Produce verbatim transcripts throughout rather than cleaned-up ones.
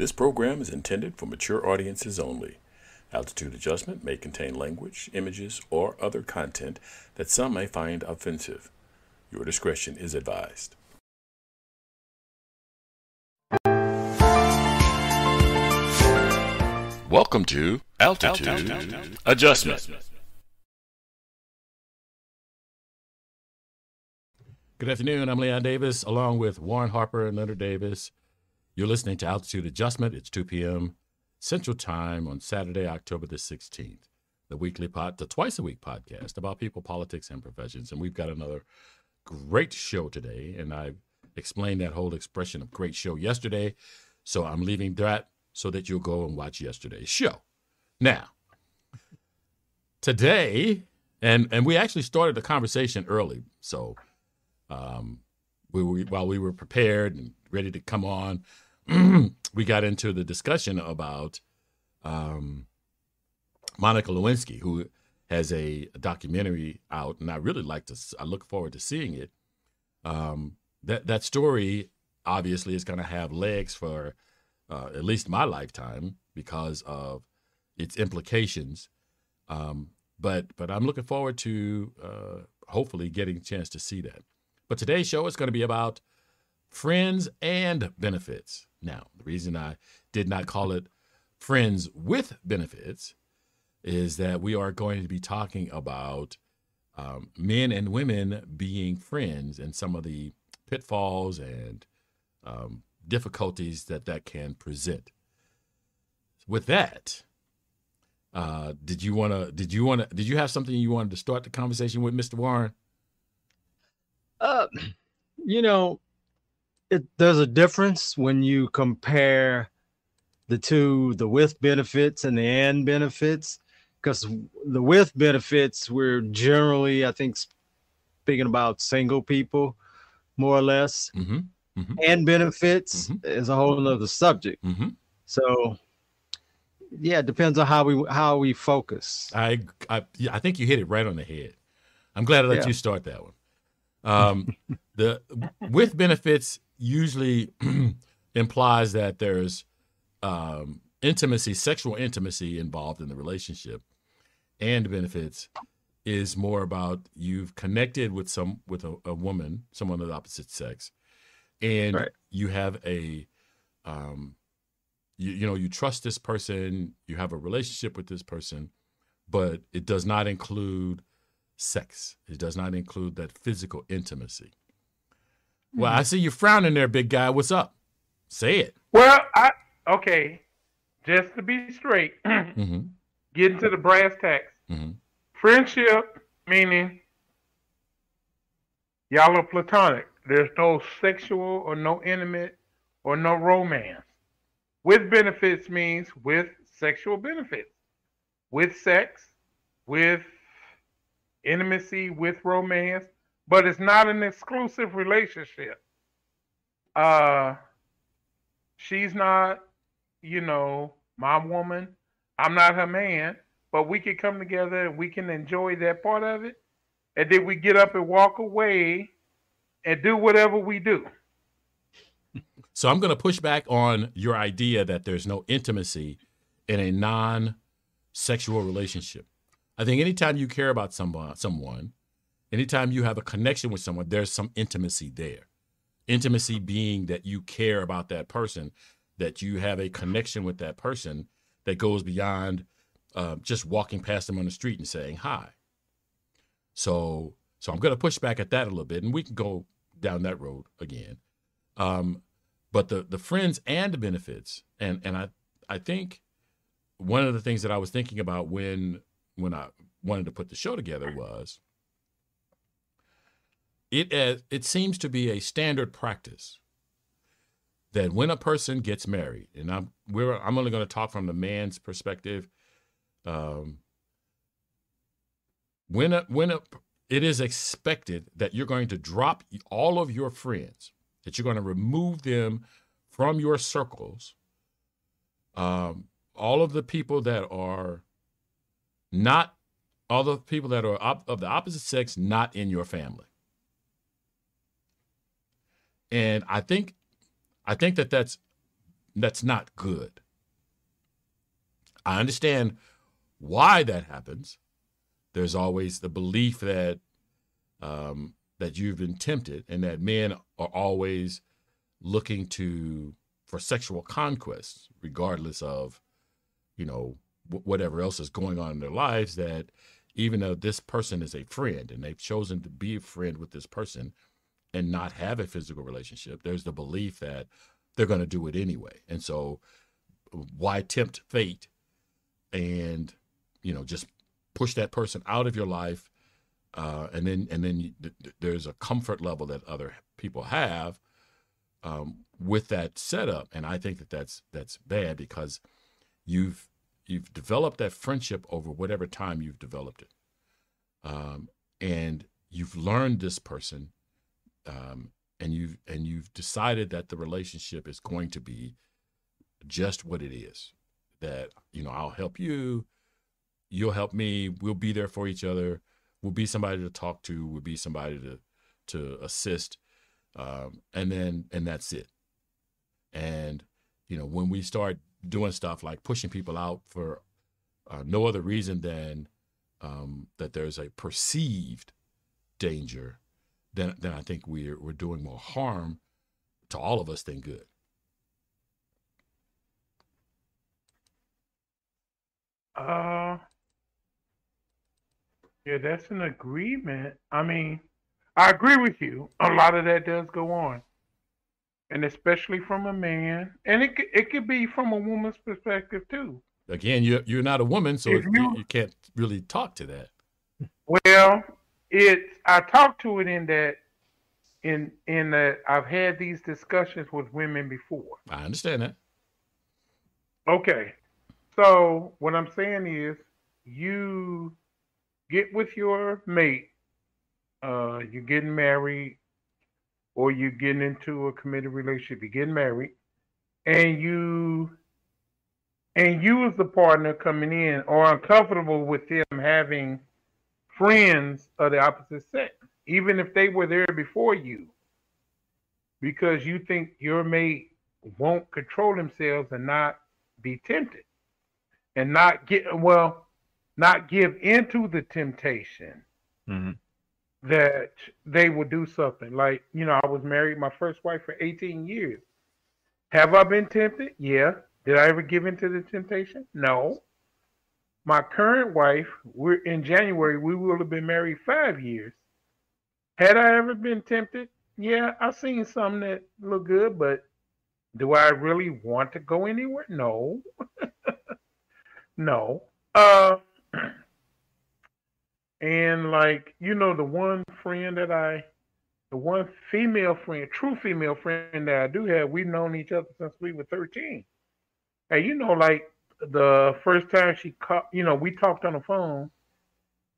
This program is intended for mature audiences only. Altitude Adjustment may contain language, images, or other content that some may find offensive. Your discretion is advised. Welcome to Altitude, Altitude Adjustment. Good afternoon. I'm Leon Davis, along with Warren Harper and Leonard Davis. You're listening to Altitude Adjustment. It's two p m Central Time on Saturday, October the sixteenth, the weekly pod, the twice-a-week podcast about people, politics, and professions. And we've got another great show today, and I explained that whole expression of great show yesterday, so I'm leaving that so that you'll go and watch yesterday's show. Now, today, and, and we actually started the conversation early, so... Um, we, we while we were prepared and ready to come on, we got into the discussion about um, Monica Lewinsky, who has a, a documentary out, and I really like to. I look forward to seeing it. Um, that that story obviously is going to have legs for uh, at least my lifetime because of its implications. Um, but but I'm looking forward to uh, hopefully getting a chance to see that. But today's show is going to be about friends and benefits. Now, the reason I did not call it friends with benefits is that we are going to be talking about um, men and women being friends and some of the pitfalls and um, difficulties that that can present. With that, uh, did you want to, did you want to, did you have something you wanted to start the conversation with, Mister Warren? Uh, you know, it, there's a difference when you compare the two, the with benefits and the and benefits, because the with benefits, we're generally, I think, speaking about single people, more or less, mm-hmm. Mm-hmm. and benefits mm-hmm. is a whole other subject. Mm-hmm. So, yeah, it depends on how we how we focus. I, I, I think you hit it right on the head. I'm glad I let yeah. you start that one. Um, the with benefits usually implies that there's um, intimacy, sexual intimacy involved in the relationship, and benefits is more about you've connected with some with a, a woman, someone of the opposite sex, and right. you have a, um, you, you know, you trust this person, you have a relationship with this person, but it does not include sex. It does not include that physical intimacy. Well, I see you frowning there, big guy. What's up? Say it. Well, I okay. Just to be straight, mm-hmm. getting to the brass tacks. Mm-hmm. Friendship meaning y'all are platonic. There's no sexual or no intimate or no romance. With benefits means with sexual benefits, with sex, with intimacy, with romance, but it's not an exclusive relationship. Uh, she's not, you know, my woman. I'm not her man, but we can come together and we can enjoy that part of it. And then we get up and walk away and do whatever we do. So I'm going to push back on your idea that there's no intimacy in a non-sexual relationship. I think anytime you care about someone, someone, anytime you have a connection with someone, there's some intimacy there. Intimacy being that you care about that person, that you have a connection with that person that goes beyond uh, just walking past them on the street and saying hi. So, so I'm going to push back at that a little bit, and we can go down that road again. Um, but the the friends and the benefits, and and I I think one of the things that I was thinking about when. when I wanted to put the show together was it as it seems to be a standard practice that when a person gets married, and I'm we're I'm only going to talk from the man's perspective. Um, when a, when a, it is expected that you're going to drop all of your friends, that you're going to remove them from your circles. Um, all of the people that are Not all the people that are op- of the opposite sex, not in your family. And I think, I think that that's That's not good. I understand why that happens. There's always the belief that um, that you've been tempted and that men are always looking to for sexual conquests, regardless of, you know, w whatever else is going on in their lives, that even though this person is a friend and they've chosen to be a friend with this person and not have a physical relationship, there's the belief that they're going to do it anyway. And so why tempt fate and, you know, just push that person out of your life? Uh, and then and then you, th there's a comfort level that other people have um, with that setup. And I think that that's, that's bad, because you've, you've developed that friendship over whatever time you've developed it. Um, and you've learned this person, um, and you've, and you've decided that the relationship is going to be just what it is, that, you know, I'll help you, you'll help me, we'll be there for each other, we'll be somebody to talk to, we'll be somebody to, to assist. Um, and then, and that's it. And, you know, when we start doing stuff like pushing people out for uh, no other reason than um, that there's a perceived danger, then, then I think we're, we're doing more harm to all of us than good. Uh, yeah, that's an agreement. I mean, I agree with you. A lot of that does go on. And especially from a man, and it it could be from a woman's perspective too. Again, you're you're not a woman, so you, you, you can't really talk to that. Well, it's I talk to it in that in in that I've had these discussions with women before. I understand that. Okay, so what I'm saying is, you get with your mate, uh, you're getting married, or you're getting into a committed relationship, you're getting married, and you and you as the partner coming in are uncomfortable with them having friends of the opposite sex, even if they were there before you, because you think your mate won't control themselves and not be tempted and not get, well, not give into the temptation. Mm-hmm. That they would do something like, you know, I was married my first wife for eighteen years. Have I been tempted? Yeah. Did I ever give in to the temptation? No. My current wife, we're in January, we will have been married five years. Had I ever been tempted? Yeah, I've seen some that look good, but do I really want to go anywhere? No. No. Uh And like, you know, the one friend that I, the one female friend, true female friend that I do have, we've known each other since we were thirteen. And, you know, like the first time she called, you know, we talked on the phone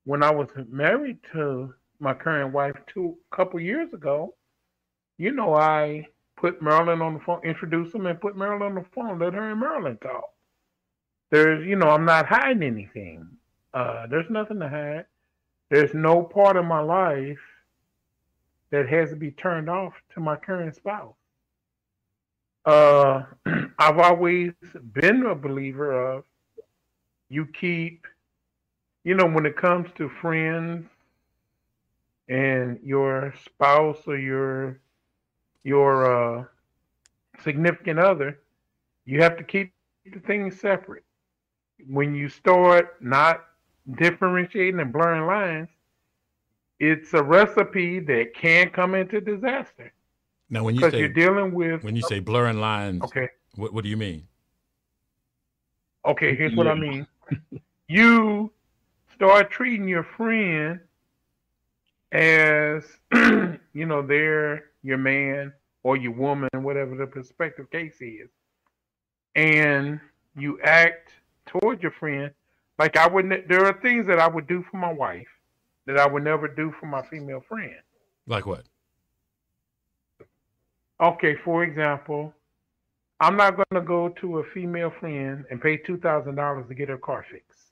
when I was married to my current wife two a couple years ago. You know, I put Marilyn on the phone, introduced them and put Marilyn on the phone, let her and Marilyn talk. There's, you know, I'm not hiding anything. Uh, there's nothing to hide. There's no part of my life that has to be turned off to my current spouse. Uh, I've always been a believer of you keep, you know, when it comes to friends and your spouse or your your uh, significant other, you have to keep the things separate. When you start not differentiating and blurring lines, it's a recipe that can come into disaster. Now, when you say you're dealing with when you say blurring lines, okay, what, what do you mean? Okay, here's what I mean. You start treating your friend as you know they're your man or your woman, whatever the prospective case is, and you act toward your friend. Like I wouldn't, there are things that I would do for my wife that I would never do for my female friend. Like what? Okay, for example, I'm not going to go to a female friend and pay two thousand dollars to get her car fixed.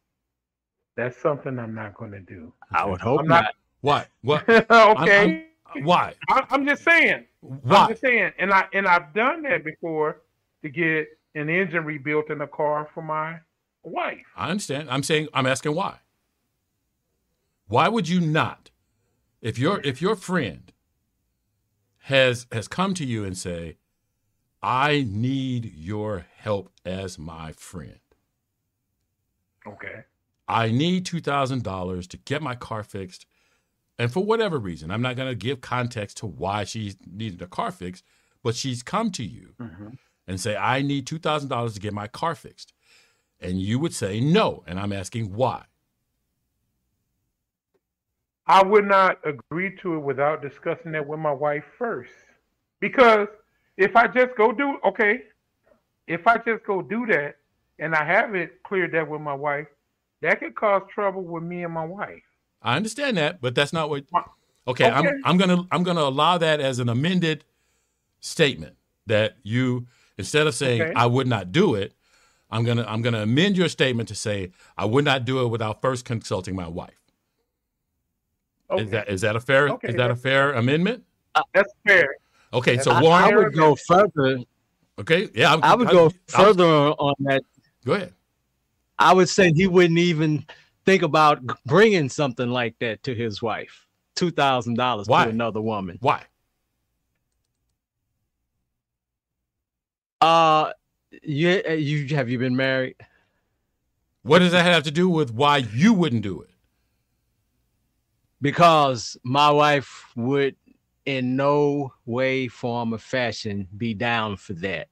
That's something I'm not going to do. I would hope I'm not. not. Why? What? Okay. I'm, I'm, why? I, I'm just saying. Why? I'm just saying. And I and I've done that before to get an engine rebuilt in a car for my wife. I understand. I'm saying, I'm asking why. Why would you not, if your if your friend has has come to you and say, I need your help as my friend. Okay. I need two thousand dollars to get my car fixed. And for whatever reason, I'm not going to give context to why she needed a car fixed, but she's come to you mm-hmm. and say, I need two thousand dollars to get my car fixed. And you would say no. And I'm asking why. I would not agree to it without discussing that with my wife first. Because if I just go do, okay, if I just go do that and I haven't cleared that with my wife, that could cause trouble with me and my wife. I understand that, but that's not what, okay, okay. I'm, I'm going to, I'm going to allow that as an amended statement that you, instead of saying, okay, I would not do it, I'm going to, I'm going to amend your statement to say, I would not do it without first consulting my wife. Okay. Is that, is that a fair, okay, is that a fair amendment? Uh, that's fair. Okay. So I, Warren, I would go further. Okay. Yeah. I, I would I, go further I, on that. Go ahead. I would say he wouldn't even think about bringing something like that to his wife, two thousand dollars to another woman. Why? Uh, you, you, have you been married? What does that have to do with why you wouldn't do it? Because my wife would in no way, form, or fashion be down for that.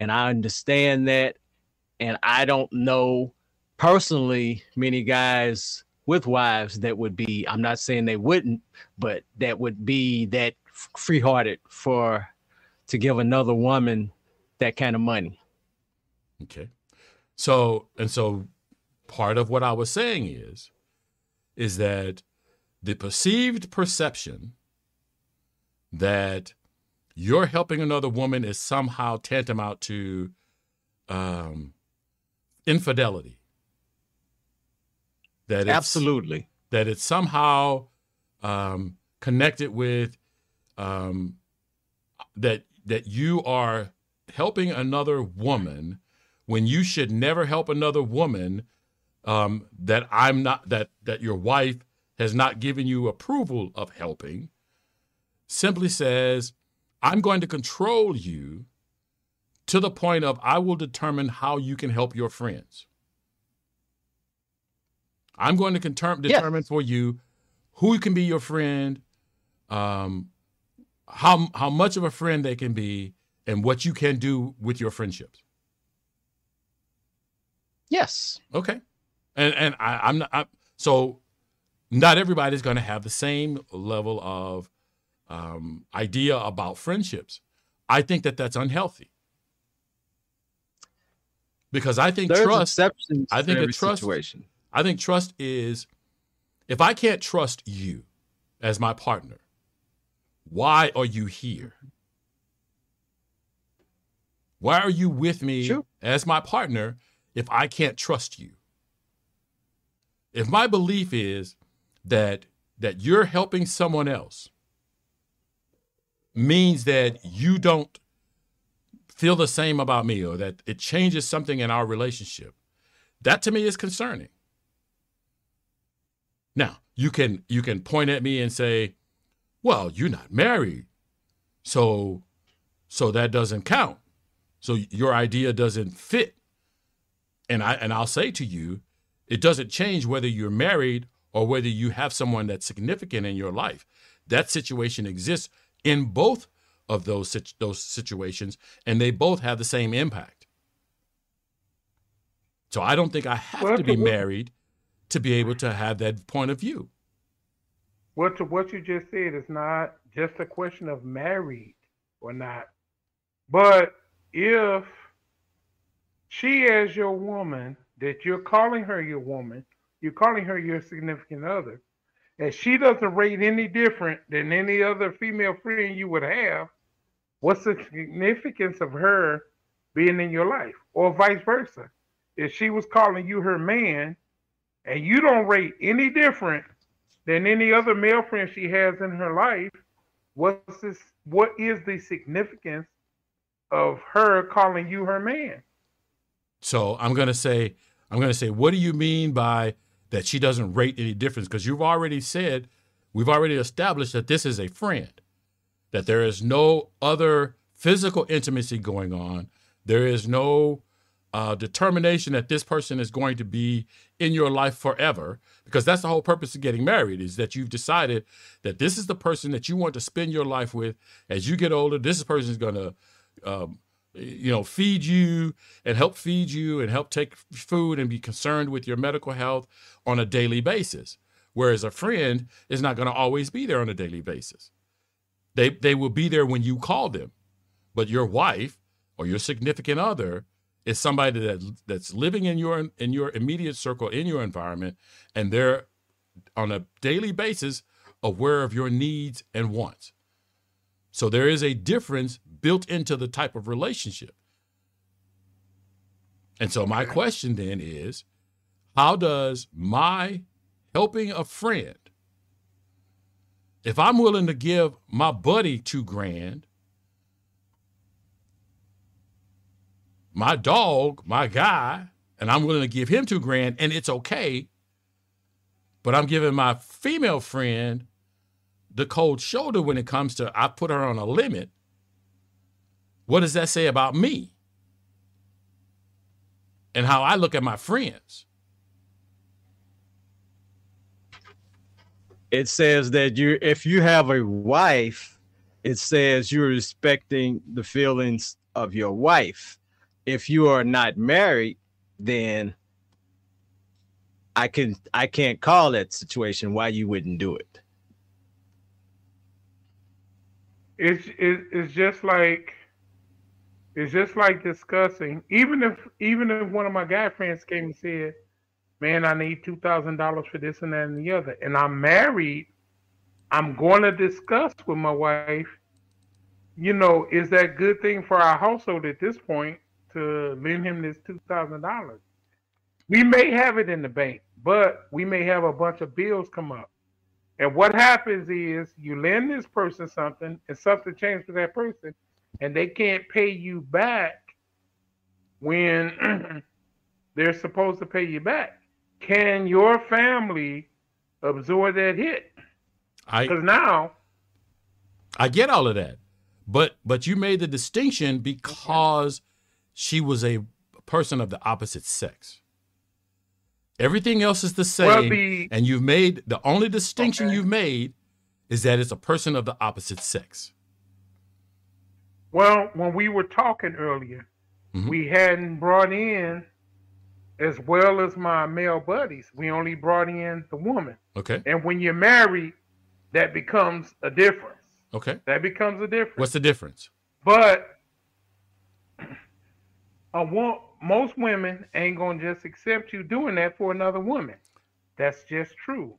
And I understand that. And I don't know personally many guys with wives that would be, I'm not saying they wouldn't, but that would be that free-hearted for, to give another woman that kind of money. Okay. So, and so part of what I was saying is, is that the perceived perception that you're helping another woman is somehow tantamount to, um, infidelity. That it's, absolutely, that it's somehow um, connected with um, that that you are helping another woman when you should never help another woman. Um, that I'm not that that your wife has not given you approval of helping. Simply says, I'm going to control you to the point of I will determine how you can help your friends. I'm going to determine yes. for you who can be your friend, um, how how much of a friend they can be, and what you can do with your friendships. Yes. Okay. And and I, I'm not I, so not everybody's going to have the same level of um, idea about friendships. I think that that's unhealthy. Because I think There's trust, I think a trust, situation. I think trust is, if I can't trust you as my partner, why are you here? Why are you with me sure. as my partner if I can't trust you? If my belief is that, that you're helping someone else means that you don't feel the same about me, or that it changes something in our relationship, that to me is concerning. Now, you can you can point at me and say, well, you're not married, so so that doesn't count. So your idea doesn't fit. And I and I'll say to you, it doesn't change whether you're married or whether you have someone that's significant in your life. That situation exists in both of those those situations, and they both have the same impact. So I don't think I have well, to be married to be able to have that point of view. Well, to what you just said is not just a question of married or not, but if she as your woman, that you're calling her your woman, you're calling her your significant other, and she doesn't rate any different than any other female friend you would have, what's the significance of her being in your life? Or vice versa. If she was calling you her man and you don't rate any different than any other male friend she has in her life, what's this, what is the significance of her calling you her man. So I'm going to say, I'm going to say, what do you mean by that she doesn't rate any difference? Because you've already said, we've already established that this is a friend, that there is no other physical intimacy going on. There is no uh, determination that this person is going to be in your life forever, because that's the whole purpose of getting married, is that you've decided that this is the person that you want to spend your life with. As you get older, this person is going to, um, you know, feed you and help feed you and help take food and be concerned with your medical health on a daily basis. Whereas a friend is not going to always be there on a daily basis. They, they will be there when you call them, but your wife or your significant other is somebody that that's living in your, in your immediate circle, in your environment, and they're on a daily basis aware of your needs and wants. So there is a difference built into the type of relationship. And so my question then is, how does my helping a friend, if I'm willing to give my buddy two grand, my dog, my guy, and I'm willing to give him two grand and it's okay, but I'm giving my female friend the cold shoulder when it comes to, I put her on a limit. What does that say about me and how I look at my friends? It says that you, if you have a wife, it says you're respecting the feelings of your wife. If you are not married, then I can I can't call that situation why you wouldn't do it. It's it, it's just like it's just like discussing. Even if even if one of my guy friends came and said, "Man, I need two thousand dollars for this and that and the other," and I'm married, I'm going to discuss with my wife. You know, is that a good thing for our household at this point? To lend him this two thousand dollars. We may have it in the bank, but we may have a bunch of bills come up. And what happens is you lend this person something and something changes for that person and they can't pay you back when they're supposed to pay you back. Can your family absorb that hit? Because now. I get all of that. But, but you made the distinction because she was a person of the opposite sex. Everything else is the same. Well, the, and you've made, the only distinction okay. you've made is that it's a person of the opposite sex. Well, when we were talking earlier, mm-hmm. we hadn't brought in as well as my male buddies. We only brought in the woman. Okay. And when you're married, that becomes a difference. Okay. That becomes a difference. What's the difference? But I want, most women ain't gonna just accept you doing that for another woman. That's just true.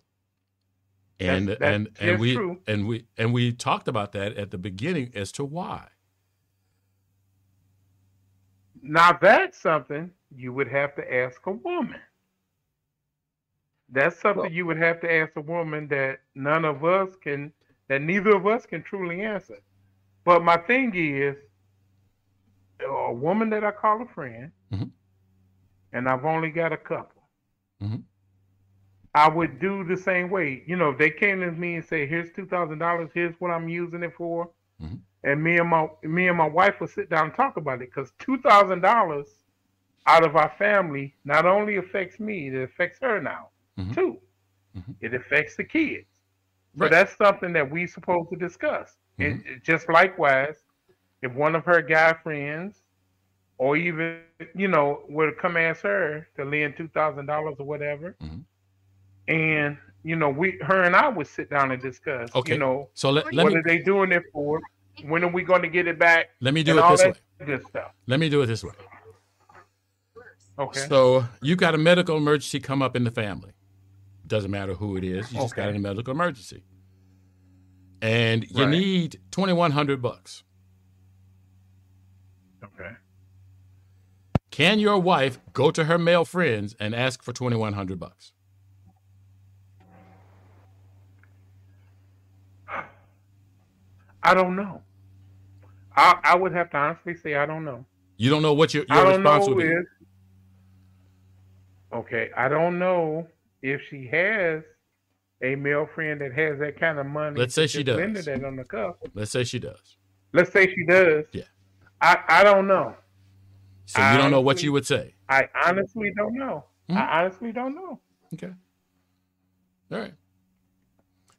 And that's, that's and and we true. and we and we talked about that at the beginning as to why. Now that's something you would have to ask a woman. That's something well, you would have to ask a woman that none of us can, that neither of us can truly answer. But my thing is, a woman that I call a friend, mm-hmm. and I've only got a couple, mm-hmm. I would do the same way. You know, if they came to me and said, "Here's two thousand dollars. Here's what I'm using it for," mm-hmm. and me and my me and my wife would sit down and talk about it, because two thousand dollars out of our family not only affects me, it affects her now mm-hmm. too. Mm-hmm. It affects the kids. Right. So that's something that we're supposed to discuss. Mm-hmm. It, it just likewise. If one of her guy friends or even, you know, were to come ask her to lend two thousand dollars or whatever. Mm-hmm. And, you know, we, her and I would sit down and discuss, okay. you know, so let, let what me, are they doing it for? When are we going to get it back? Let me do it this way. Good stuff. Let me do it this way. Okay. So you got a medical emergency come up in the family. Doesn't matter who it is. You okay. just got a medical emergency. And you right. need twenty-one hundred bucks. Okay. Can your wife go to her male friends and ask for twenty-one hundred bucks? I don't know. I, I would have to honestly say I don't know. You don't know what your, your response would be. If, okay, I don't know if she has a male friend that has that kind of money. Let's say she does. That on the cup. Let's say she does. Let's say she does. Yeah. I, I don't know. So you I don't honestly, know what you would say. I honestly don't know. Mm-hmm. I honestly don't know. Okay. All right.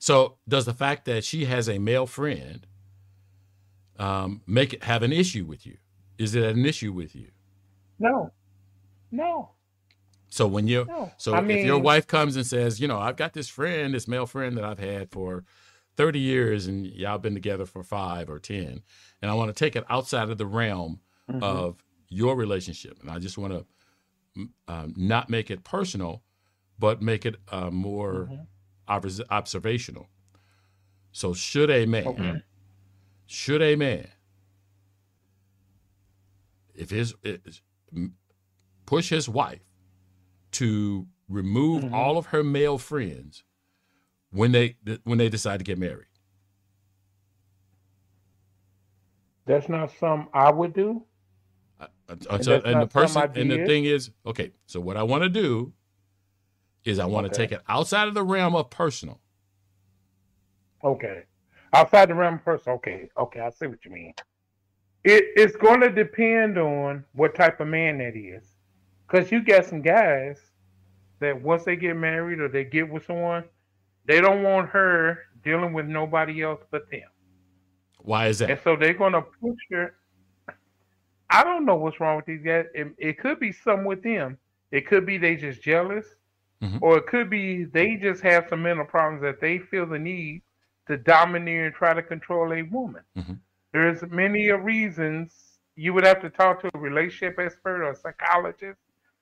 So does the fact that she has a male friend um, make it have an issue with you? Is it an issue with you? No, no. So when you, no. so I if mean, your wife comes and says, you know, I've got this friend, this male friend that I've had for thirty years and y'all been together for five or ten, and I want to take it outside of the realm mm-hmm. of your relationship. And I just want to um, not make it personal, but make it uh, more mm-hmm. ob- observational. So should a man, okay. should a man, if his, if, push his wife to remove mm-hmm. all of her male friends when they, when they decide to get married? That's not something I would do. Uh, and, so, and the person, and the thing is, okay, so what I want to do is I want to okay. take it outside of the realm of personal. Okay. Outside the realm of personal. Okay. Okay. I see what you mean. It, it's going to depend on what type of man that is. Because you got some guys that once they get married or they get with someone, they don't want her dealing with nobody else but them. Why is that? And so they're going to push her. I don't know what's wrong with these guys. It, it could be something with them. It could be they just jealous. Mm-hmm. Or it could be they just have some mental problems that they feel the need to domineer and try to control a woman. Mm-hmm. There's many reasons. You would have to talk to a relationship expert or a psychologist,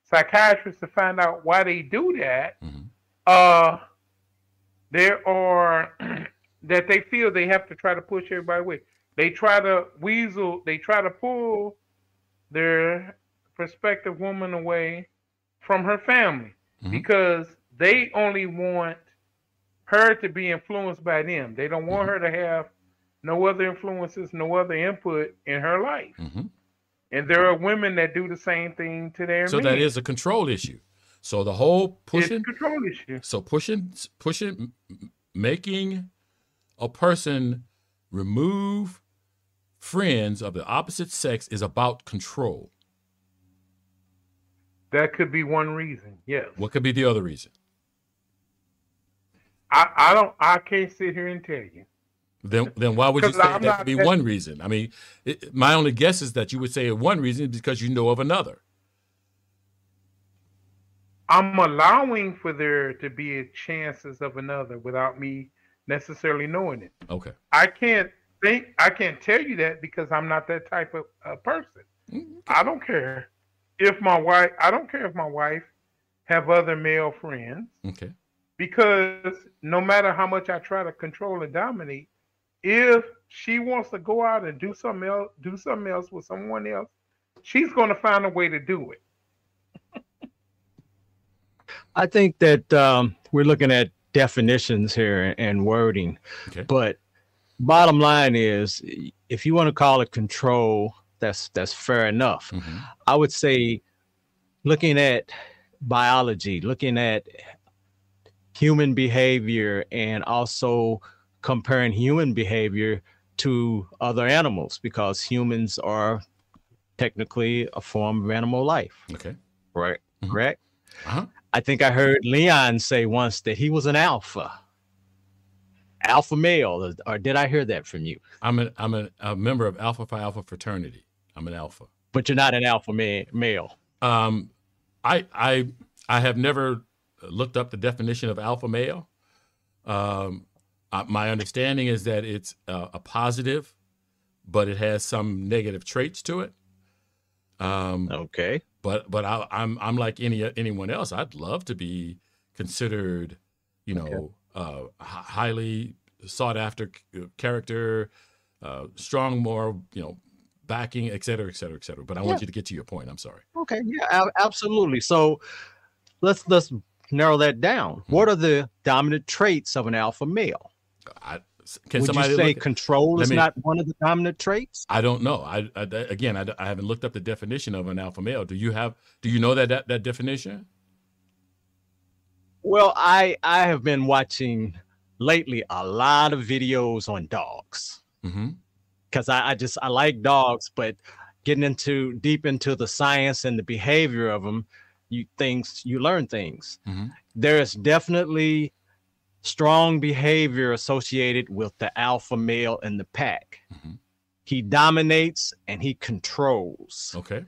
psychiatrist to find out why they do that. Mm-hmm. Uh, there are that they feel they have to try to push everybody away. They try to weasel, they try to pull their prospective woman away from her family mm-hmm. because they only want her to be influenced by them. They don't want mm-hmm. her to have no other influences, no other input in her life. Mm-hmm. And there are women that do the same thing to their So men. That is a control issue. So the whole pushing, it's a control issue. So pushing, pushing, making a person remove friends of the opposite sex is about control. That could be one reason. Yes. What could be the other reason? I, I don't, I can't sit here and tell you. Then, then why would you say I'm that could be one reason? I mean, it, my only guess is that you would say one reason because you know of another. I'm allowing for there to be a chances of another without me necessarily knowing it. Okay. I can't think, I can't tell you that because I'm not that type of uh, person. Mm-hmm. I don't care if my wife, I don't care if my wife have other male friends. Okay. Because no matter how much I try to control and dominate, if she wants to go out and do something else, do something else with someone else, she's going to find a way to do it. I think that um, we're looking at definitions here and wording, okay. but bottom line is, if you want to call it control, that's that's fair enough. Mm-hmm. I would say, looking at biology, looking at human behavior, and also comparing human behavior to other animals, because humans are technically a form of animal life. Okay. Right. Mm-hmm. Correct. Uh-huh. I think I heard Leon say once that he was an alpha, alpha male, or did I hear that from you? I'm a, I'm a, a member of Alpha Phi Alpha fraternity. I'm an alpha. But you're not an alpha ma- male. Um, I, I, I have never looked up the definition of alpha male. Um, Uh, my understanding is that it's uh, a positive, but it has some negative traits to it. Um, okay. But but I, I'm I'm like any anyone else. I'd love to be considered, you know, okay. uh, highly sought after character, uh, strong moral, you know, backing, et cetera, et cetera, et cetera. But I yeah. want you to get to your point. I'm sorry. Okay. Yeah. Absolutely. So let's let's narrow that down. Mm-hmm. What are the dominant traits of an alpha male? I, Can Would somebody you say control is me, not one of the dominant traits? I don't know. I, I again, I, I haven't looked up the definition of an alpha male. Do you have? Do you know that that, that definition? Well, I I have been watching lately a lot of videos on dogs because mm-hmm. I, I just I like dogs, but getting into deep into the science and the behavior of them, you things you learn things. Mm-hmm. There is definitely strong behavior associated with the alpha male in the pack. Mm-hmm. He dominates and he controls. Okay.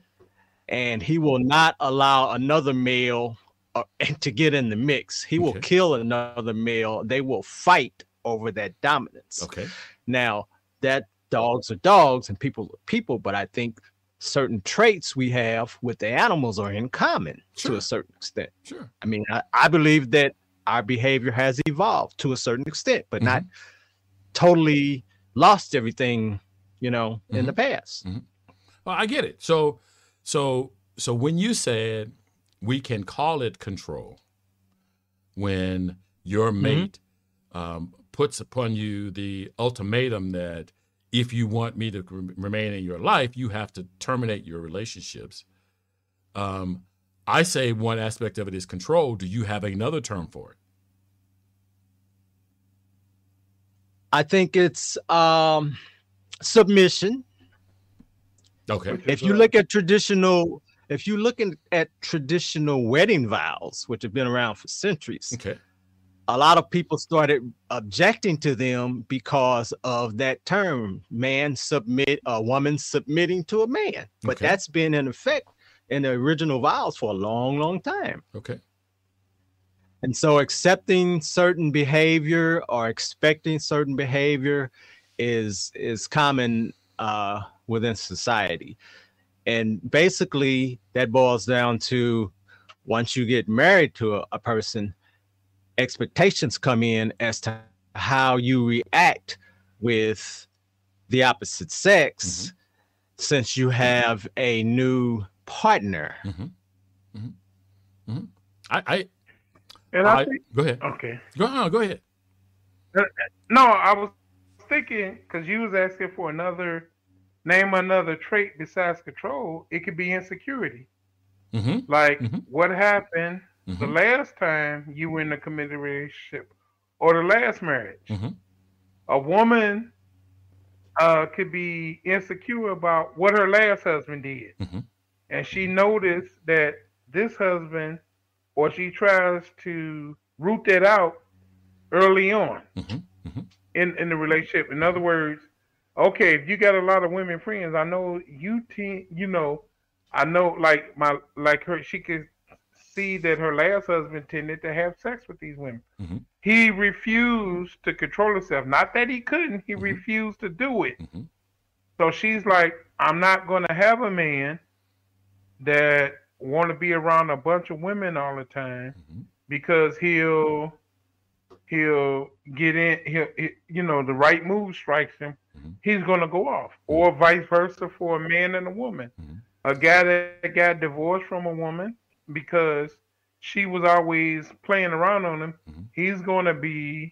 And he will not allow another male uh, to get in the mix. He okay. will kill another male. They will fight over that dominance. Okay. Now, that dogs are dogs and people are people, but I think certain traits we have with the animals are in common sure. to a certain extent. Sure. I mean, I, I believe that our behavior has evolved to a certain extent, but mm-hmm. not totally lost everything, you know, mm-hmm. in the past. Mm-hmm. Well, I get it. So, so, so when you said we can call it control, when your mate mm-hmm. um, puts upon you the ultimatum that if you want me to remain in your life, you have to terminate your relationships. Um, I say one aspect of it is control. Do you have another term for it? I think it's um, submission. Okay. If you look at traditional, if you look at traditional wedding vows, which have been around for centuries, okay. a lot of people started objecting to them because of that term, man submit, a woman submitting to a man. But okay. that's been in effect in the original vows for a long, long time. Okay. And so accepting certain behavior or expecting certain behavior is, is common uh, within society. And basically that boils down to once you get married to a, a person, expectations come in as to how you react with the opposite sex mm-hmm. since you have a new partner. Mm-hmm. Mm-hmm. Mm-hmm. I, I, and I, I think, go ahead. Okay. Go on, go ahead. No, I was thinking because you was asking for another name, another trait besides control. It could be insecurity. Mm-hmm. Like mm-hmm. what happened the last time you were in a committed relationship or the last marriage. Mm-hmm. A woman uh, could be insecure about what her last husband did. Mm-hmm. And she noticed that this husband, or she tries to root that out early on mm-hmm. Mm-hmm. In, in the relationship. In other words, okay, if you got a lot of women friends, I know you, te- you know, I know like my, like her, she could see that her last husband tended to have sex with these women. Mm-hmm. He refused to control himself. Not that he couldn't, he mm-hmm. refused to do it. Mm-hmm. So she's like, I'm not going to have a man that want to be around a bunch of women all the time mm-hmm. because he'll, he'll get in, he'll, he, you know, the right move strikes him. Mm-hmm. He's going to go off mm-hmm. or vice versa for a man and a woman. Mm-hmm. A guy that got divorced from a woman because she was always playing around on him, mm-hmm. he's going to be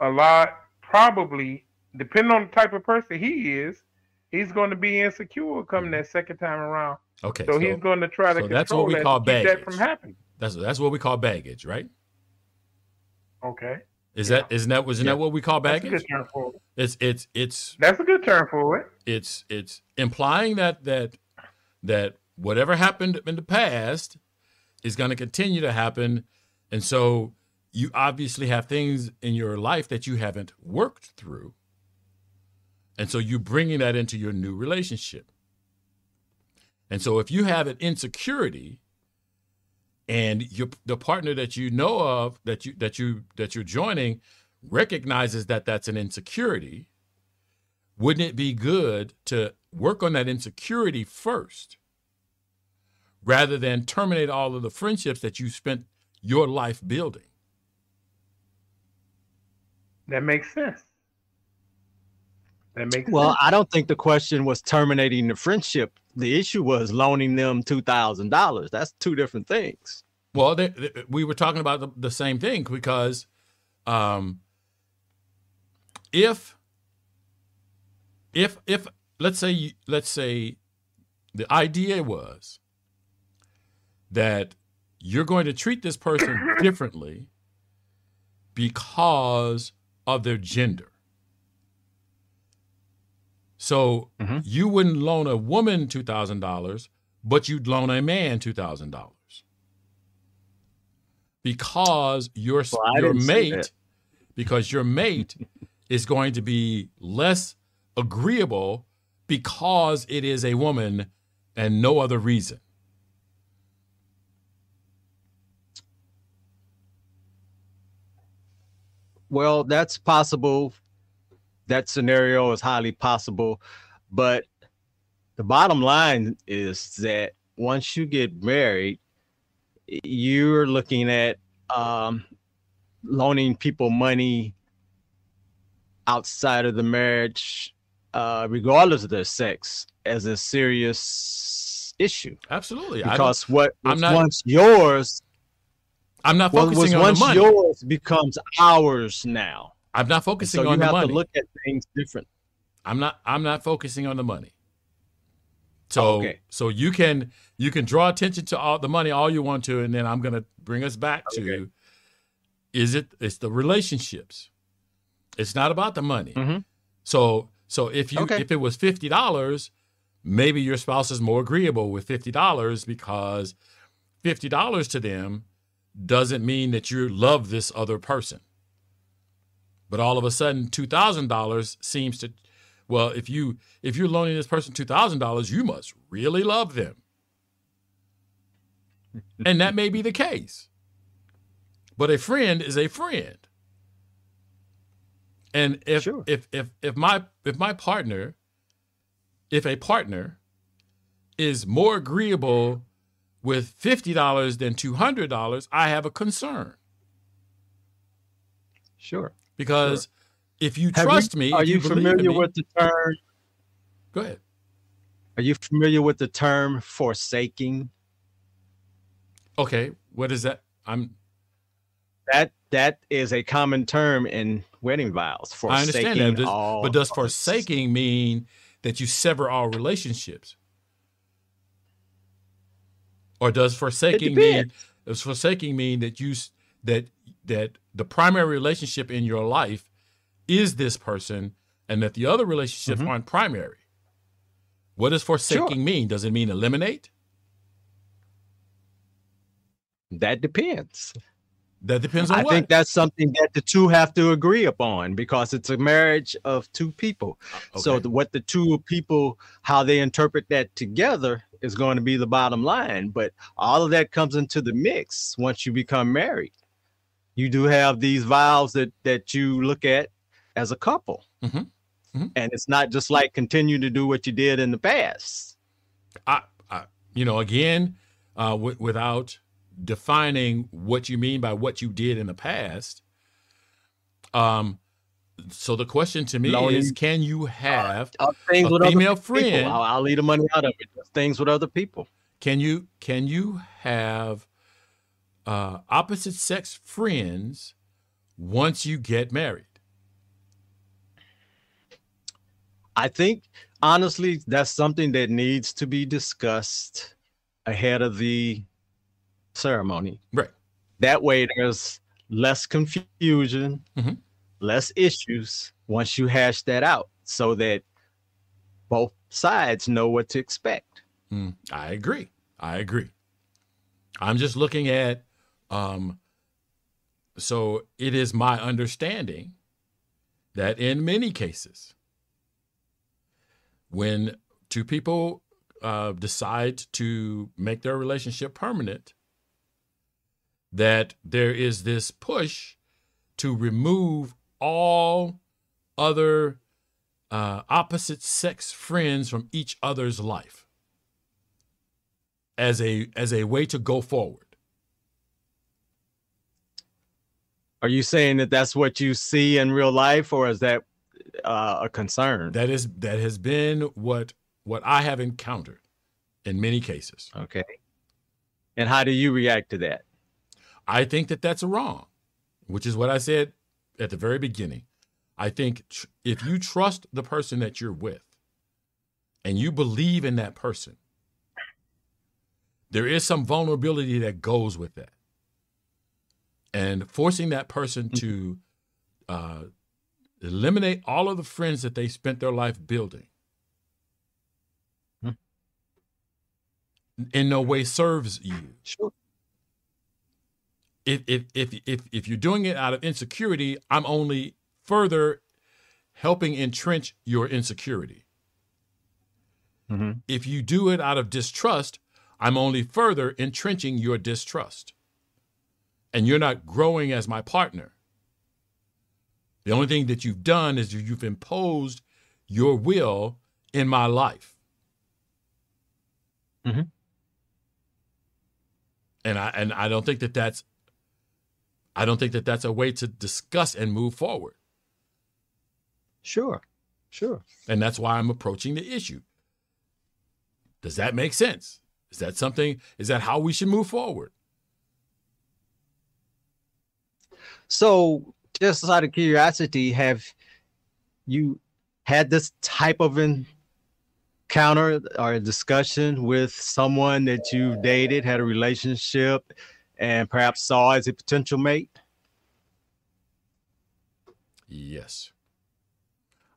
a lot, probably, depending on the type of person he is, he's going to be insecure coming mm-hmm. that second time around. Okay. So, so he's going to try to so control that's what we that, call baggage. Keep that from happening. That's, that's what we call baggage, right? Okay. Is yeah. that isn't that isn't yeah. that what we call baggage? That's a good term for it. It's it's it's That's a good term for it. It's it's implying that that that whatever happened in the past is going to continue to happen. And so you obviously have things in your life that you haven't worked through. And so you're bringing that into your new relationship. And so if you have an insecurity and your, the partner that you know of, that you, that you, that you're joining recognizes that that's an insecurity, wouldn't it be good to work on that insecurity first, rather than terminate all of the friendships that you spent your life building? That makes sense. That makes well, sense. I don't think the question was terminating the friendship. The issue was loaning them two thousand dollars. That's two different things. Well, they, they, we were talking about the, the same thing because um, if if if let's say let's say the idea was that you're going to treat this person differently because of their gender. So mm-hmm. you wouldn't loan a woman two thousand dollars, but you'd loan a man two thousand dollars because your, well, your mate, because your mate is going to be less agreeable because it is a woman and no other reason. Well, that's possible. That scenario is highly possible. But the bottom line is that once you get married, you're looking at um, loaning people money outside of the marriage, uh, regardless of their sex, as a serious issue. Absolutely. Because what I'm not, once yours, I'm not focusing on the money. Once yours becomes ours now. I'm not focusing so on the money. You have to look at things different. I'm not. I'm not focusing on the money. So, okay. so you can you can draw attention to all the money all you want to, and then I'm going to bring us back okay. to is it it's the relationships. It's not about the money. Mm-hmm. So, so if you okay. if it was fifty dollars, maybe your spouse is more agreeable with fifty dollars because fifty dollars to them doesn't mean that you love this other person. But all of a sudden, two thousand dollars seems to, well, if, you, if you're loaning this person two thousand dollars, you must really love them. And that may be the case. But a friend is a friend. And if, sure. if, if, if, my, if my partner, if a partner is more agreeable with fifty dollars than two hundred dollars, I have a concern. Sure. Because sure. if you have trust you, me, are you, you familiar me, with the term? Go ahead. Are you familiar with the term forsaking? Okay, what is that? I'm. That that is a common term in wedding vows. Forsaking I understand that, but does, all but does forsaking mean that you sever all relationships, or does forsaking mean does forsaking mean that you that that the primary relationship in your life is this person and that the other relationships mm-hmm. aren't primary? What does forsaking sure. mean? Does it mean eliminate? That depends. That depends on I what? I think that's something that the two have to agree upon because it's a marriage of two people. Okay. So what the two people, how they interpret that together is going to be the bottom line. But all of that comes into the mix once you become married. You do have these vows that, that you look at as a couple. Mm-hmm. Mm-hmm. And it's not just like continue to do what you did in the past. I, I you know, again, uh, w without defining what you mean by what you did in the past. Um, so the question to me Lonely, is, can you have uh, things a with female other friend? I'll, I'll leave the money out of it. Just things with other people. Can you, can you have... Uh, opposite sex friends once you get married? I think, honestly, that's something that needs to be discussed ahead of the ceremony. Right. That way there's less confusion, mm-hmm. less issues once you hash that out so that both sides know what to expect. Mm, I agree. I agree. I'm just looking at Um, so it is my understanding that in many cases, when two people uh, decide to make their relationship permanent, that there is this push to remove all other uh, opposite sex friends from each other's life as a, as a way to go forward. Are you saying that that's what you see in real life, or is that uh, a concern? That is that has been what what I have encountered in many cases. Okay. And how do you react to that? I think that that's wrong, which is what I said at the very beginning. I think tr if you trust the person that you're with and you believe in that person, there is some vulnerability that goes with that. And forcing that person to uh, eliminate all of the friends that they spent their life building in no way serves you. Sure. If, if, if, if, if you're doing it out of insecurity, I'm only further helping entrench your insecurity. Mm-hmm. If you do it out of distrust, I'm only further entrenching your distrust. And you're not growing as my partner. The only thing that you've done is you've imposed your will in my life. Mm-hmm. And I, and I don't think that that's, I don't think that that's a way to discuss and move forward. Sure, sure. And that's why I'm approaching the issue. Does that make sense? Is that something, is that how we should move forward? So just out of curiosity, have you had this type of encounter or discussion with someone that you dated, had a relationship, and perhaps saw as a potential mate? Yes.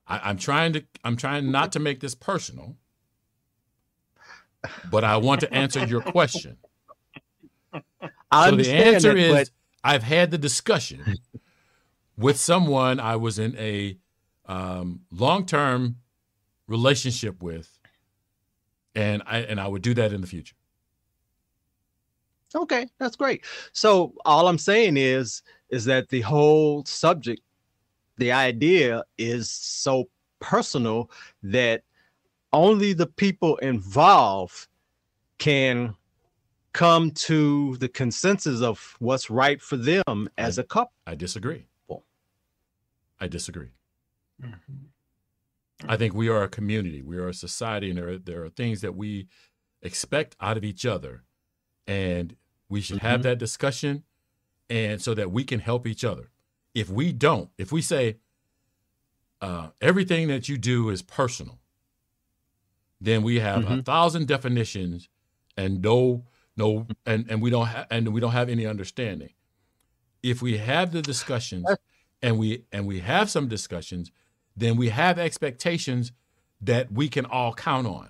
I, I'm trying to, I'm trying not to make this personal, but I want to answer your question. I understand. So the answer it, is I've had the discussion with someone I was in a um, long-term relationship with, and I, and I would do that in the future. Okay, that's great. So all I'm saying is, is that the whole subject, the idea is so personal that only the people involved can come to the consensus of what's right for them as I, a couple. I disagree. I disagree. Mm-hmm. I think we are a community. We are a society, and there are, there are things that we expect out of each other. And we should mm-hmm. have that discussion, and so that we can help each other. If we don't, if we say uh, everything that you do is personal, then we have mm-hmm. a thousand definitions, and no, no, and and we don't have, and we don't have any understanding. If we have the discussions, and we and we have some discussions, then we have expectations that we can all count on.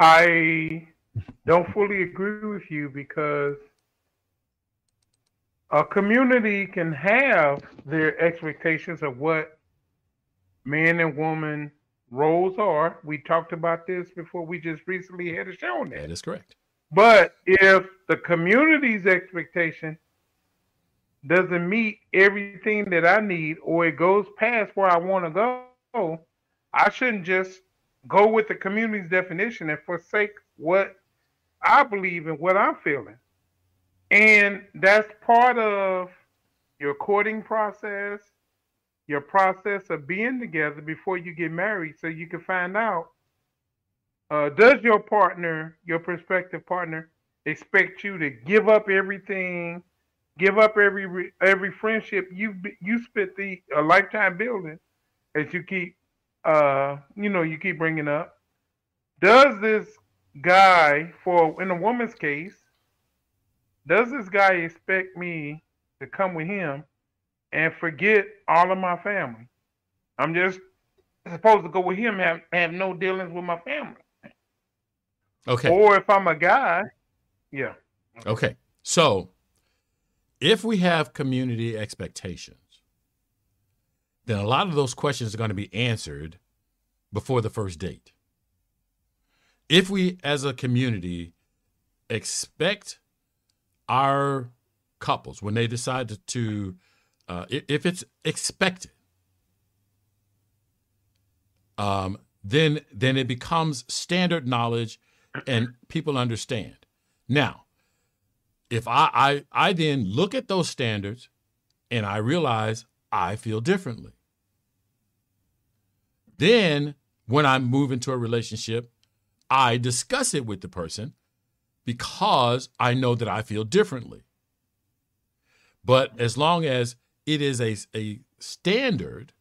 I don't fully agree with you, because a community can have their expectations of what men and women roles are. We talked about this before. We just recently had a show on that. That is correct. But if the community's expectation doesn't meet everything that I need, or it goes past where I want to go, I shouldn't just go with the community's definition and forsake what I believe and what I'm feeling. And that's part of your courting process, your process of being together before you get married, so you can find out, uh, does your partner, your prospective partner, expect you to give up everything, give up every every friendship you you spent the a lifetime building, as you keep uh you know you keep bringing up? Does this guy, for in a woman's case, does this guy expect me to come with him and forget all of my family? I'm just supposed to go with him and have, have no dealings with my family. Okay. Or if I'm a guy, yeah. Okay. okay. So. If we have community expectations, then a lot of those questions are going to be answered before the first date. If we, as a community, expect our couples, when they decide to, to uh, if it's expected, um, then, then it becomes standard knowledge and people understand. Now, If I, I, I then look at those standards and I realize I feel differently, then when I move into a relationship, I discuss it with the person, because I know that I feel differently. But as long as it is a, a standard,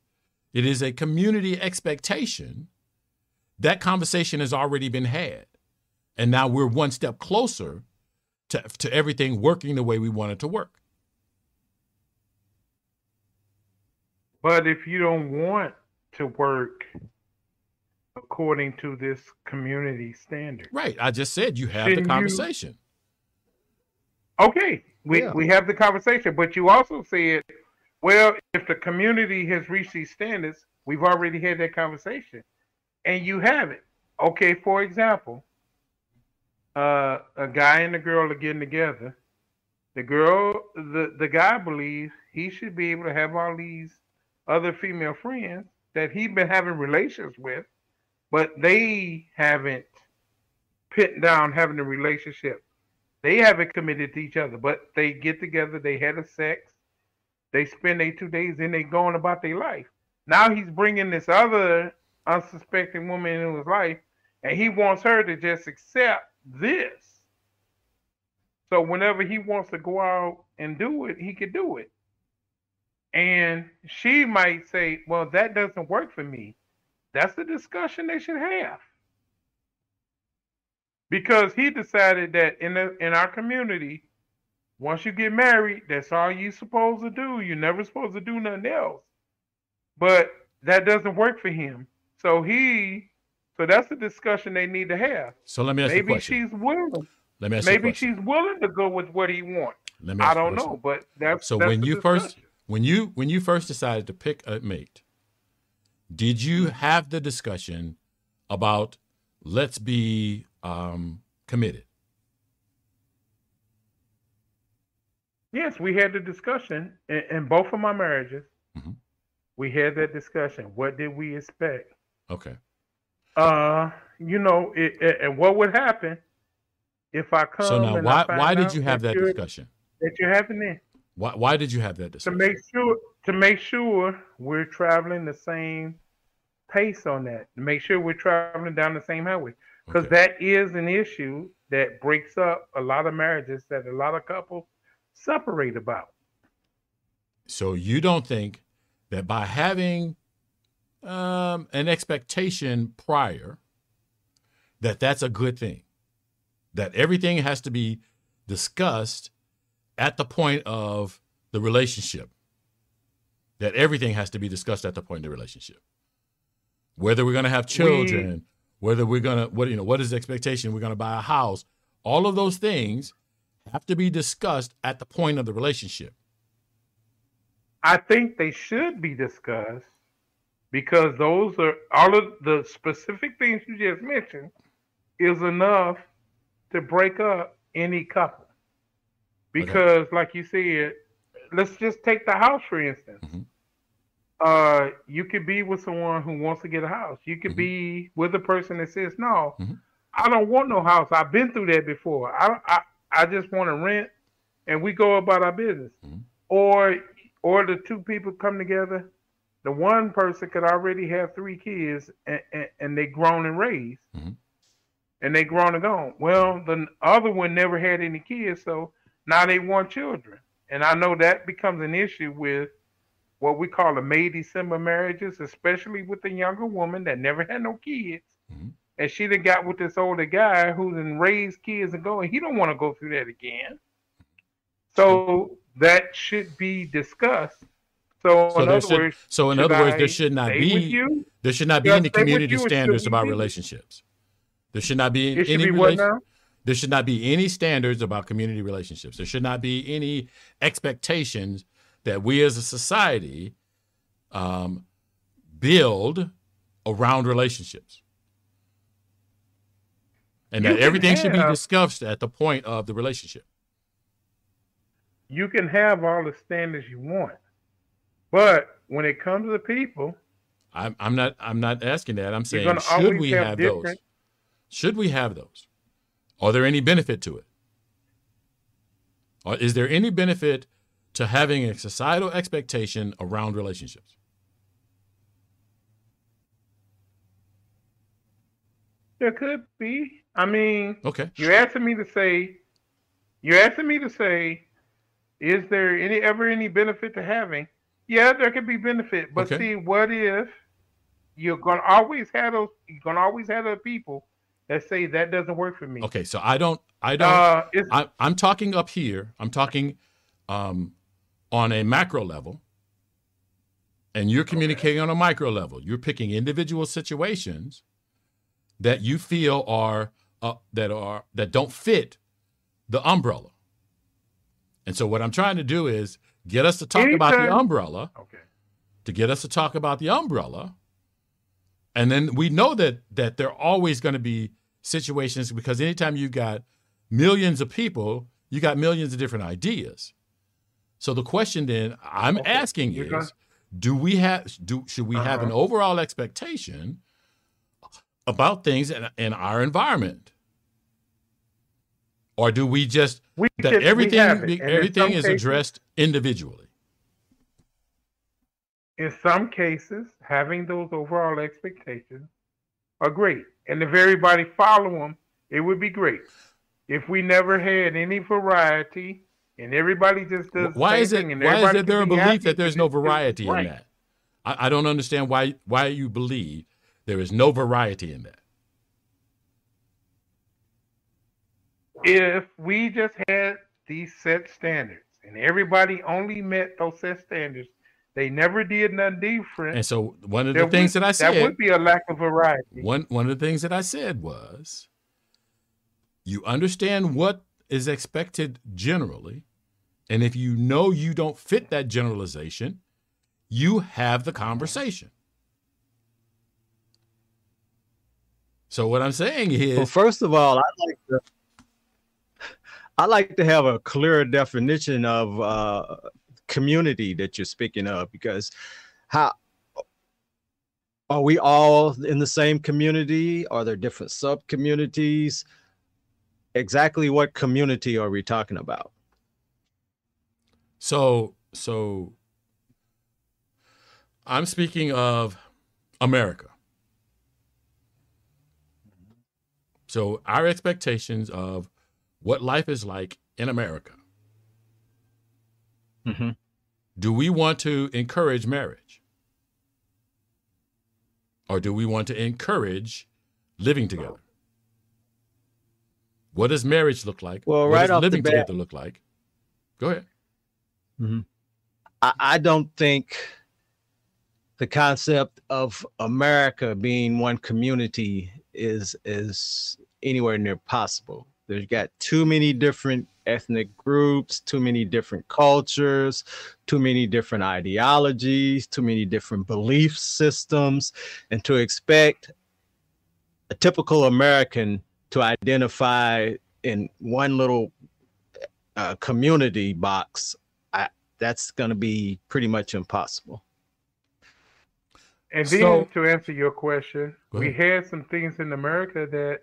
it is a community expectation. That conversation has already been had. And now we're one step closer to, to everything working the way we want it to work. But if you don't want to work according to this community standard. Right. I just said you have the conversation. You... Okay. We, yeah. we have the conversation. But you also said, well, if the community has reached these standards, we've already had that conversation. And you have it. Okay, for example, uh, a guy and a girl are getting together. The girl, the, the guy believes he should be able to have all these other female friends that he's been having relations with, but they haven't pinned down having a relationship. They haven't committed to each other, but they get together, they had a sex, they spend their two days, and they going about their life. Now he's bringing this other unsuspecting woman in his life, and he wants her to just accept this. So whenever he wants to go out and do it, he could do it. And she might say, well, that doesn't work for me. That's the discussion they should have. Because he decided that in the, in our community, once you get married, that's all you're supposed to do. You're never supposed to do nothing else. But that doesn't work for him. So he, so that's the discussion they need to have. So let me ask you a question. Maybe she's willing. Let me ask you a question. Maybe she's willing to go with what he wants. Let me ask you a question. I don't know, but that's so when you first when you when you first decided to pick a mate, did you have the discussion about let's be um, committed? Yes, we had the discussion in, in both of my marriages. Mm-hmm. We had that discussion. What did we expect? Okay. Uh, you know, it, it, and what would happen if I come? So now, why why did you have that discussion? That you're having there. Why why did you have that discussion? To make sure to make sure we're traveling the same pace on that. To make sure we're traveling down the same highway, because okay. that is an issue that breaks up a lot of marriages that a lot of couples separate about. So you don't think that by having Um, an expectation prior that that's a good thing, that everything has to be discussed at the point of the relationship, that everything has to be discussed at the point of the relationship, whether we're going to have children, we, whether we're going to, what, you know, what is the expectation? We're going to buy a house. All of those things have to be discussed at the point of the relationship. I think they should be discussed, because those are all of the specific things you just mentioned is enough to break up any couple. Because okay. like you said, let's just take the house, for instance. Mm-hmm. Uh, you could be with someone who wants to get a house. You could mm-hmm. be with a person that says, no, mm-hmm. I don't want no house. I've been through that before. I, I, I just want to rent, and we go about our business. Mm-hmm. Or, or the two people come together. The one person could already have three kids, and, and, and they grown and raised, mm-hmm. and they grown and gone. Well, the other one never had any kids, so now they want children. And I know that becomes an issue with what we call the May December marriages, especially with the younger woman that never had no kids, mm-hmm. and she done got with this older guy who's done raised kids and go, and he don't want to go through that again. So that should be discussed. So, so in other should, words, so in other words, there should not be there should not be any community standards about relationships. There should not be any there should not be any standards about community relationships. There should not be any expectations that we as a society um, build around relationships, and that everything should be discussed at the point of the relationship. You can have all the standards you want. But when it comes to the people, I'm, I'm not. I'm not asking that. I'm saying, should we have, have those? Should we have those? Are there any benefit to it? Or is there any benefit to having a societal expectation around relationships? There could be. I mean, okay. You're asking me to say. You're asking me to say, is there any ever any benefit to having Yeah, there could be benefit, but okay. see, what if you're gonna always have those? You're gonna always have those people that say that doesn't work for me. Okay, so I don't, I don't. Uh, I, I'm talking up here. I'm talking um, on a macro level, and you're communicating okay. on a micro level. You're picking individual situations that you feel are uh, that are that don't fit the umbrella. And so what I'm trying to do is get us to talk Anytime. about the umbrella, okay. to get us to talk about the umbrella. And then we know that that there are always going to be situations, because anytime you got millions of people, you got millions of different ideas. So the question then I'm okay. asking You're is, gonna... do we have do should we uh-huh. have an overall expectation about things in, in our environment? Or do we just we that should, everything we everything is cases, addressed individually? In some cases, having those overall expectations are great, and if everybody follow them, it would be great. If we never had any variety and everybody just does why is it and why is it there a belief that there's no variety right. in that? I, I don't understand why why you believe there is no variety in that. If we just had these set standards and everybody only met those set standards, they never did nothing different. And so one of the things that I said, that would be a lack of variety. One one of the things that I said was, you understand what is expected generally, and if you know you don't fit that generalization, you have the conversation. So what I'm saying is, well, first of all, I like the I like to have a clearer definition of uh, community that you're speaking of, because how are we all in the same community? Are there different sub-communities? Exactly what community are we talking about? So, so I'm speaking of America. So our expectations of what life is like in America. Mm-hmm. Do we want to encourage marriage? Or do we want to encourage living together? What does marriage look like? Well, right what does living together look like? Go ahead. Mm-hmm. I, I don't think the concept of America being one community is, is anywhere near possible. There's got too many different ethnic groups, too many different cultures, too many different ideologies, too many different belief systems. And to expect a typical American to identify in one little uh, community box, I, that's going to be pretty much impossible. And then so, to answer your question, we had some things in America that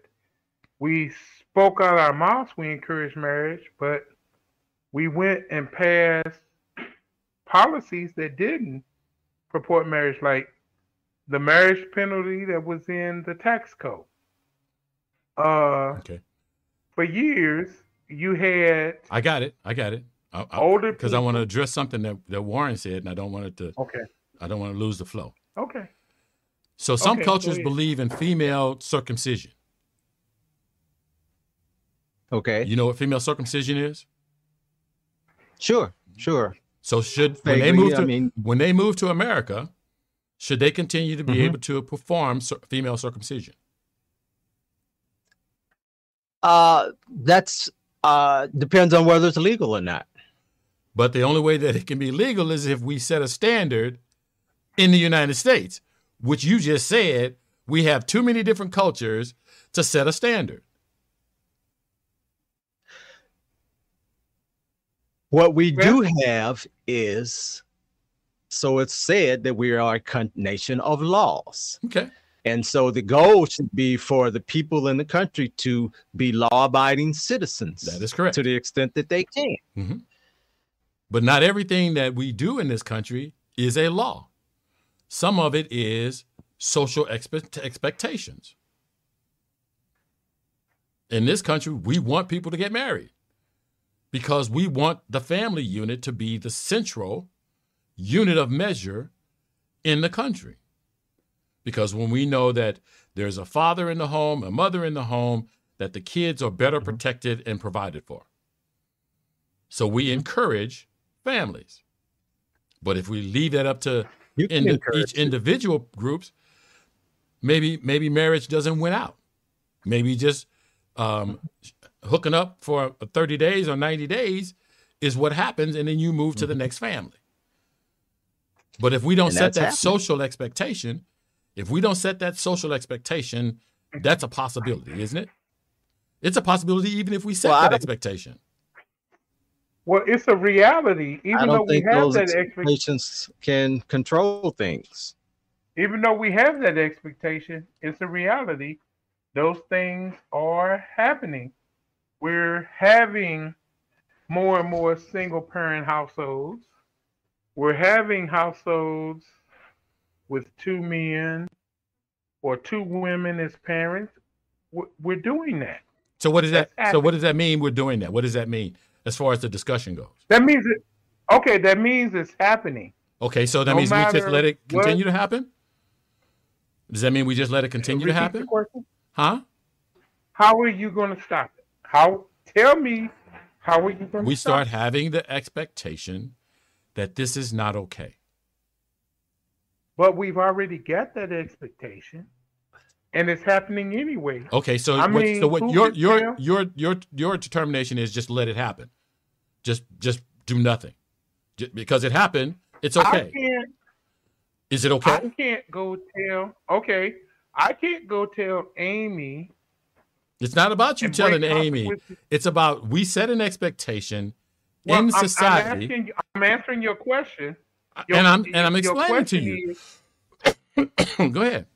we spoke out our mouths, we encouraged marriage, but we went and passed policies that didn't purport marriage, like the marriage penalty that was in the tax code. Uh, okay. For years, you had... I got it. I got it. I, I, older people... Because I want to address something that, that Warren said, and I don't want it to... Okay. I don't want to lose the flow. Okay. So some okay, cultures believe in female circumcision. Okay. You know what female circumcision is? Sure, sure. So should when they move to I mean, when they move to America, should they continue to be mm-hmm. able to perform female circumcision? Uh, that's uh, depends on whether it's legal or not. But the only way that it can be legal is if we set a standard in the United States, which you just said we have too many different cultures to set a standard. What we do have is, so it's said that we are a nation of laws. Okay. And so the goal should be for the people in the country to be law-abiding citizens. That is correct. To the extent that they can. Mm-hmm. But not everything that we do in this country is a law. Some of it is social expect expectations. In this country, we want people to get married, because we want the family unit to be the central unit of measure in the country. Because when we know that there's a father in the home, a mother in the home, that the kids are better mm-hmm. protected and provided for. So we encourage families. But if we leave that up to ind- each individual groups, maybe maybe marriage doesn't win out. Maybe just um, hooking up for thirty days or ninety days is what happens, and then you move mm-hmm. to the next family. But if we don't and set that happening. social expectation, if we don't set that social expectation, that's a possibility, isn't it? It's a possibility even if we set well, that expectation. Well, it's a reality. Even I don't though think we have those that expectations expe- can control things. Even though we have that expectation, it's a reality. Those things are happening. We're having more and more single-parent households. We're having households with two men or two women as parents. We're, we're doing that. So what does that? So what does that mean? We're doing that. What does that mean? As far as the discussion goes, that means it. Okay, that means it's happening. Okay, so that no means we just let it continue what, to happen. Does that mean we just let it continue to happen? Huh? How are you going to stop it? How? Tell me, how are you going to stop it? We start having the expectation that this is not okay. But we've already got that expectation, and it's happening anyway. Okay, so I what, mean, so what your your, your your your your determination is just let it happen, just just do nothing, just because it happened. It's okay. I can't, is it okay? I can't go tell. Okay, I can't go tell Amy. It's not about you telling Amy. It's about we set an expectation well, in I'm, society. I'm, asking, I'm answering your question. Your, and I'm and I'm explaining to you. Is, go ahead.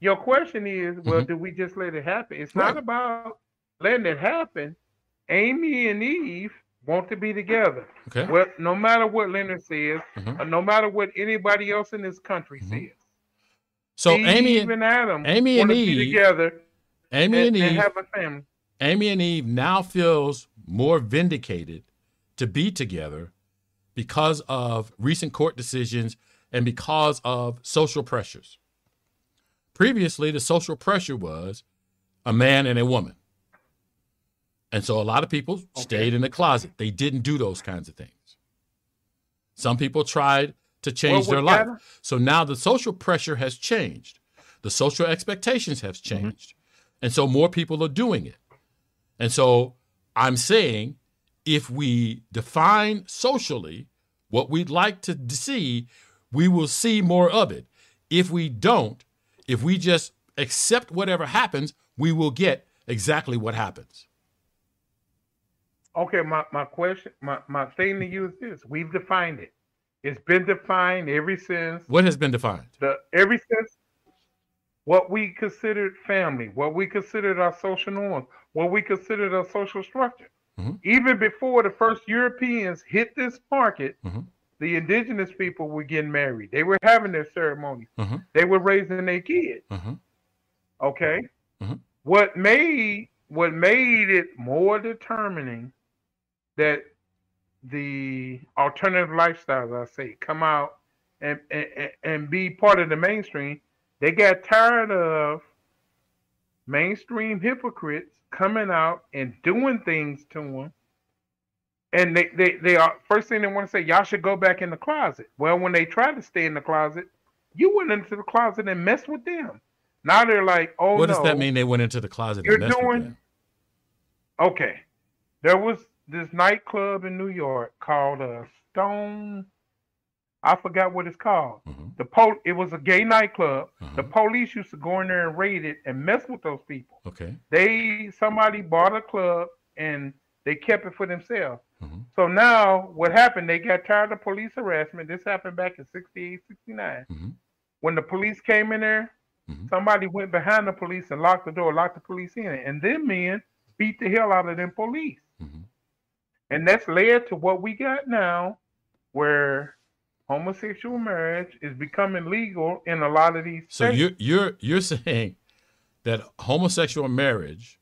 Your question is, well, mm-hmm. do we just let it happen? It's right. not about letting it happen. Amy and Eve want to be together. Okay. Well, no matter what Leonard says, mm-hmm. or no matter what anybody else in this country mm-hmm. says. So Eve Amy and, and Adam Amy want and to Eve, be together Amy and, and, Eve, and have a family. Amy and Eve now feels more vindicated to be together because of recent court decisions and because of social pressures. Previously, the social pressure was a man and a woman. And so a lot of people okay. stayed in the closet. They didn't do those kinds of things. Some people tried to change well, their life. That? So now the social pressure has changed. The social expectations have changed. Mm-hmm. And so more people are doing it. And so I'm saying, if we define socially what we'd like to see, we will see more of it. If we don't, if we just accept whatever happens, we will get exactly what happens. Okay, my, my question, my, my thing to you is this. We've defined it. It's been defined ever since. What has been defined? The, ever since what we considered family, what we considered our social norms, what we considered our social structure. Mm-hmm. Even before the first Europeans hit this market, mm-hmm. the indigenous people were getting married. They were having their ceremonies. Mm-hmm. They were raising their kids. Mm-hmm. Okay? Mm-hmm. What made what made it more determining that the alternative lifestyles, I say, come out and, and, and be part of the mainstream, they got tired of mainstream hypocrites coming out and doing things to them. And they, they, they are, first thing they want to say, y'all should go back in the closet. Well, when they try to stay in the closet, you went into the closet and messed with them. Now they're like, oh, what no. What does that mean they went into the closet and messed doing... with them? Okay. There was this nightclub in New York called uh, Stone. I forgot what it's called. Mm-hmm. The pol- It was a gay nightclub. Mm-hmm. The police used to go in there and raid it and mess with those people. Okay. They, somebody bought a club and they kept it for themselves. Mm-hmm. So now what happened, they got tired of police harassment. This happened back in sixty-eight, sixty-nine. Mm-hmm. When the police came in there, mm-hmm. somebody went behind the police and locked the door, locked the police in. And then men beat the hell out of them police. Mm-hmm. And that's led to what we got now, where homosexual marriage is becoming legal in a lot of these states. So you're, you're, you're saying that homosexual marriage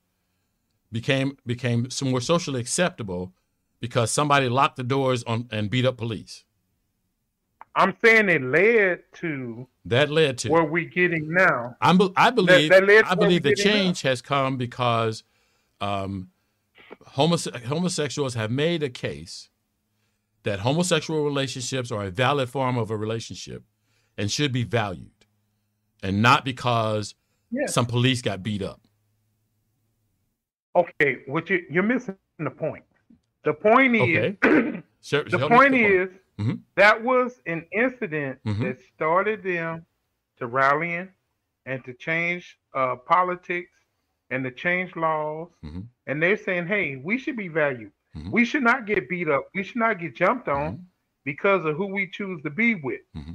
became, became more socially acceptable because somebody locked the doors on and beat up police? I'm saying it led to that led to where we're getting now. I'm, I believe that, that I believe the change now. has come because um, homose homosexuals have made a case that homosexual relationships are a valid form of a relationship and should be valued, and not because yeah. some police got beat up. Okay, what you you're missing the point. The point is, okay. sure, the, point the point is. Mm-hmm. That was an incident mm-hmm. that started them to rallying and to change uh, politics and to change laws. Mm-hmm. And they're saying, hey, we should be valued. Mm-hmm. We should not get beat up. We should not get jumped on mm-hmm. because of who we choose to be with. Mm-hmm.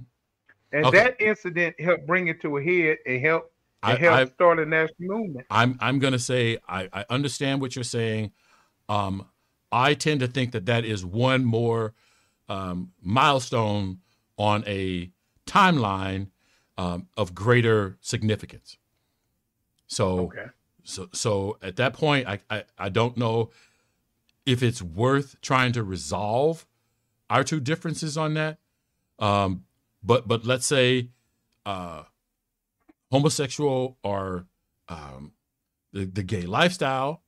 And okay. that incident helped bring it to a head and help, and I, help I, start a national movement. I'm, I'm going to say I, I understand what you're saying. Um, I tend to think that that is one more Um, milestone on a timeline um, of greater significance. So, okay. so, so at that point, I, I, I don't know if it's worth trying to resolve our two differences on that. Um, but, but let's say uh, homosexual or um, the, the gay lifestyle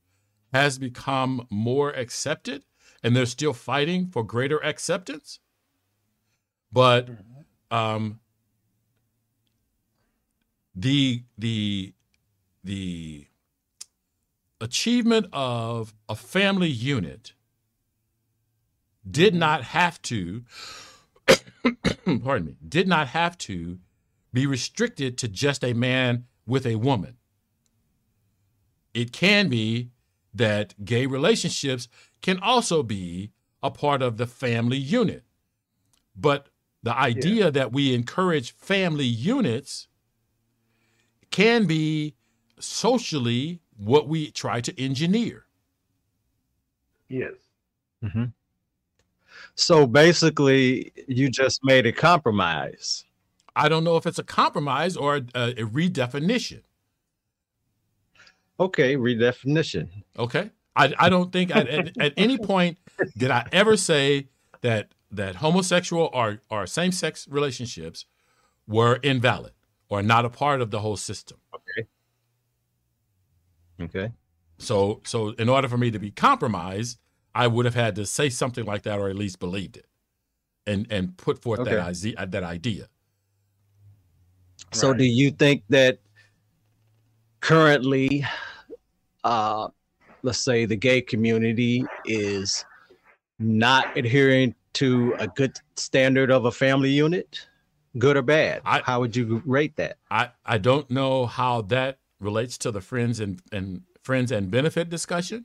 has become more accepted, and they're still fighting for greater acceptance. But um, the the the achievement of a family unit did not have to, pardon me, did not have to be restricted to just a man with a woman. It can be that gay relationships can also be a part of the family unit. But the idea yeah. that we encourage family units can be socially what we try to engineer. Yes. Mm-hmm. So basically you just made a compromise. I don't know if it's a compromise or a, a redefinition. Okay, redefinition. Okay. I, I don't think I, at, at any point did I ever say that that homosexual or, or same-sex relationships were invalid or not a part of the whole system. Okay. Okay. So so in order for me to be compromised, I would have had to say something like that, or at least believed it, and and put forth okay. that that idea. So right. do you think that currently, uh, let's say the gay community is not adhering to a good standard of a family unit, good or bad? I, how would you rate that? I, I don't know how that relates to the friends and, and friends and benefit discussion.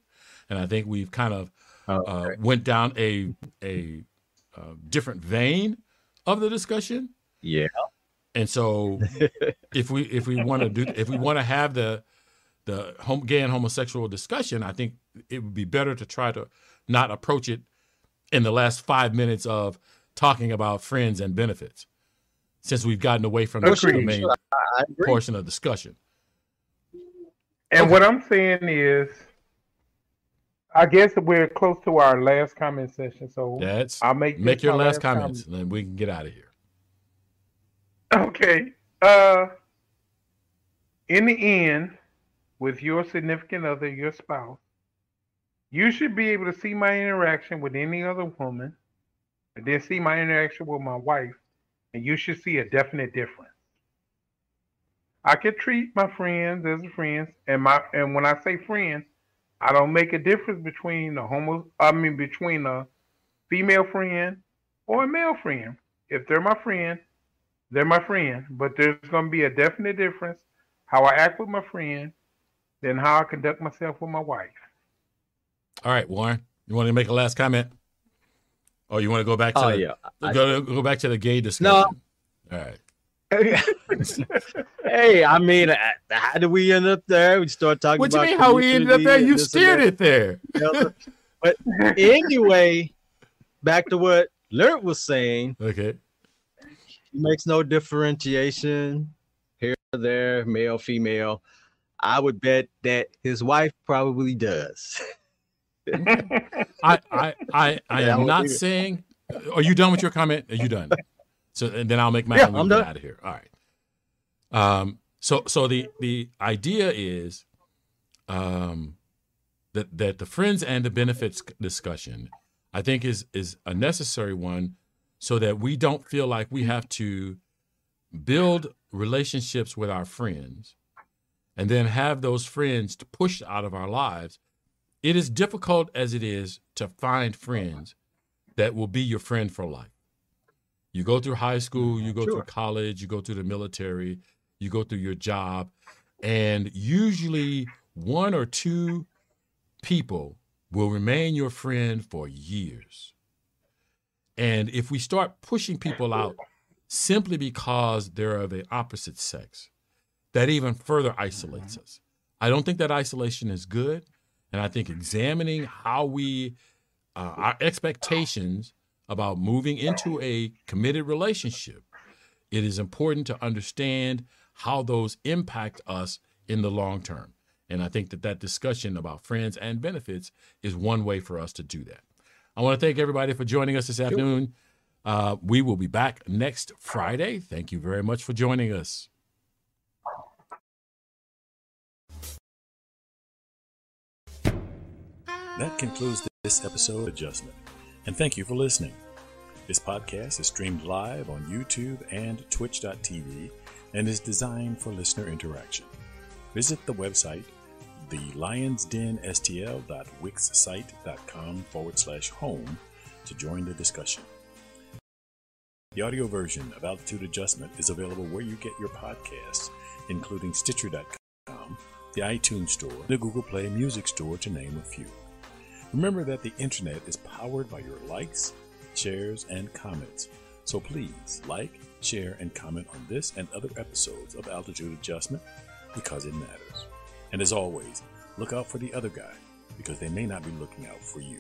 And I think we've kind of oh, uh, right. went down a, a, a different vein of the discussion. Yeah. And so if we, if we want to do, if we want to have the, the home, gay and homosexual discussion, I think it would be better to try to not approach it in the last five minutes of talking about friends and benefits, since we've gotten away from the main sure. portion of discussion. And okay. what I'm saying is, I guess we're close to our last comment session, so That's, I'll make make your last, last comments, comment. And then we can get out of here. Okay. Uh, in the end, with your significant other, your spouse, you should be able to see my interaction with any other woman and then see my interaction with my wife, and you should see a definite difference. I could treat my friends as friends, and my and when I say friends, I don't make a difference between the homo I mean between a female friend or a male friend. If they're my friend, they're my friend, but there's gonna be a definite difference how I act with my friend than how I conduct myself with my wife. All right, Warren, you want to make a last comment? Or you want to go back to oh, the, yeah. go, go back to the gay discussion? No. All right. Hey, I mean, how did we end up there? We start talking what about What do you mean how we ended up there? You steered it there. But anyway, back to what Lert was saying. Okay. He makes no differentiation here or there, male, female. I would bet that his wife probably does. I, I, I, I yeah, am not saying. Are you done with your comment? Are you done? So and then I'll make my yeah, own out of here. All right. Um. So so the the idea is, um, that that the friends and the benefits discussion, I think, is is a necessary one, so that we don't feel like we have to build relationships with our friends, and then have those friends pushed out of our lives. It is difficult as it is to find friends that will be your friend for life. You go through high school, you go sure. through college, you go through the military, you go through your job, and usually one or two people will remain your friend for years. And if we start pushing people out simply because they're of the opposite sex, that even further isolates us. I don't think that isolation is good. And I think examining how we, uh, our expectations about moving into a committed relationship, it is important to understand how those impact us in the long term. And I think that that discussion about friends and benefits is one way for us to do that. I want to thank everybody for joining us this afternoon. Uh, we will be back next Friday. Thank you very much for joining us. That concludes this episode of Adjustment, and thank you for listening. This podcast is streamed live on YouTube and twitch dot t v and is designed for listener interaction. Visit the website, thelionsdenstl.wixsite.com forward slash home to join the discussion. The audio version of Altitude Adjustment is available where you get your podcasts, including Stitcher dot com, the iTunes Store, and the Google Play Music Store, to name a few. Remember that the internet is powered by your likes, shares, and comments. So please like, share, and comment on this and other episodes of Altitude Adjustment, because it matters. And as always, look out for the other guy, because they may not be looking out for you.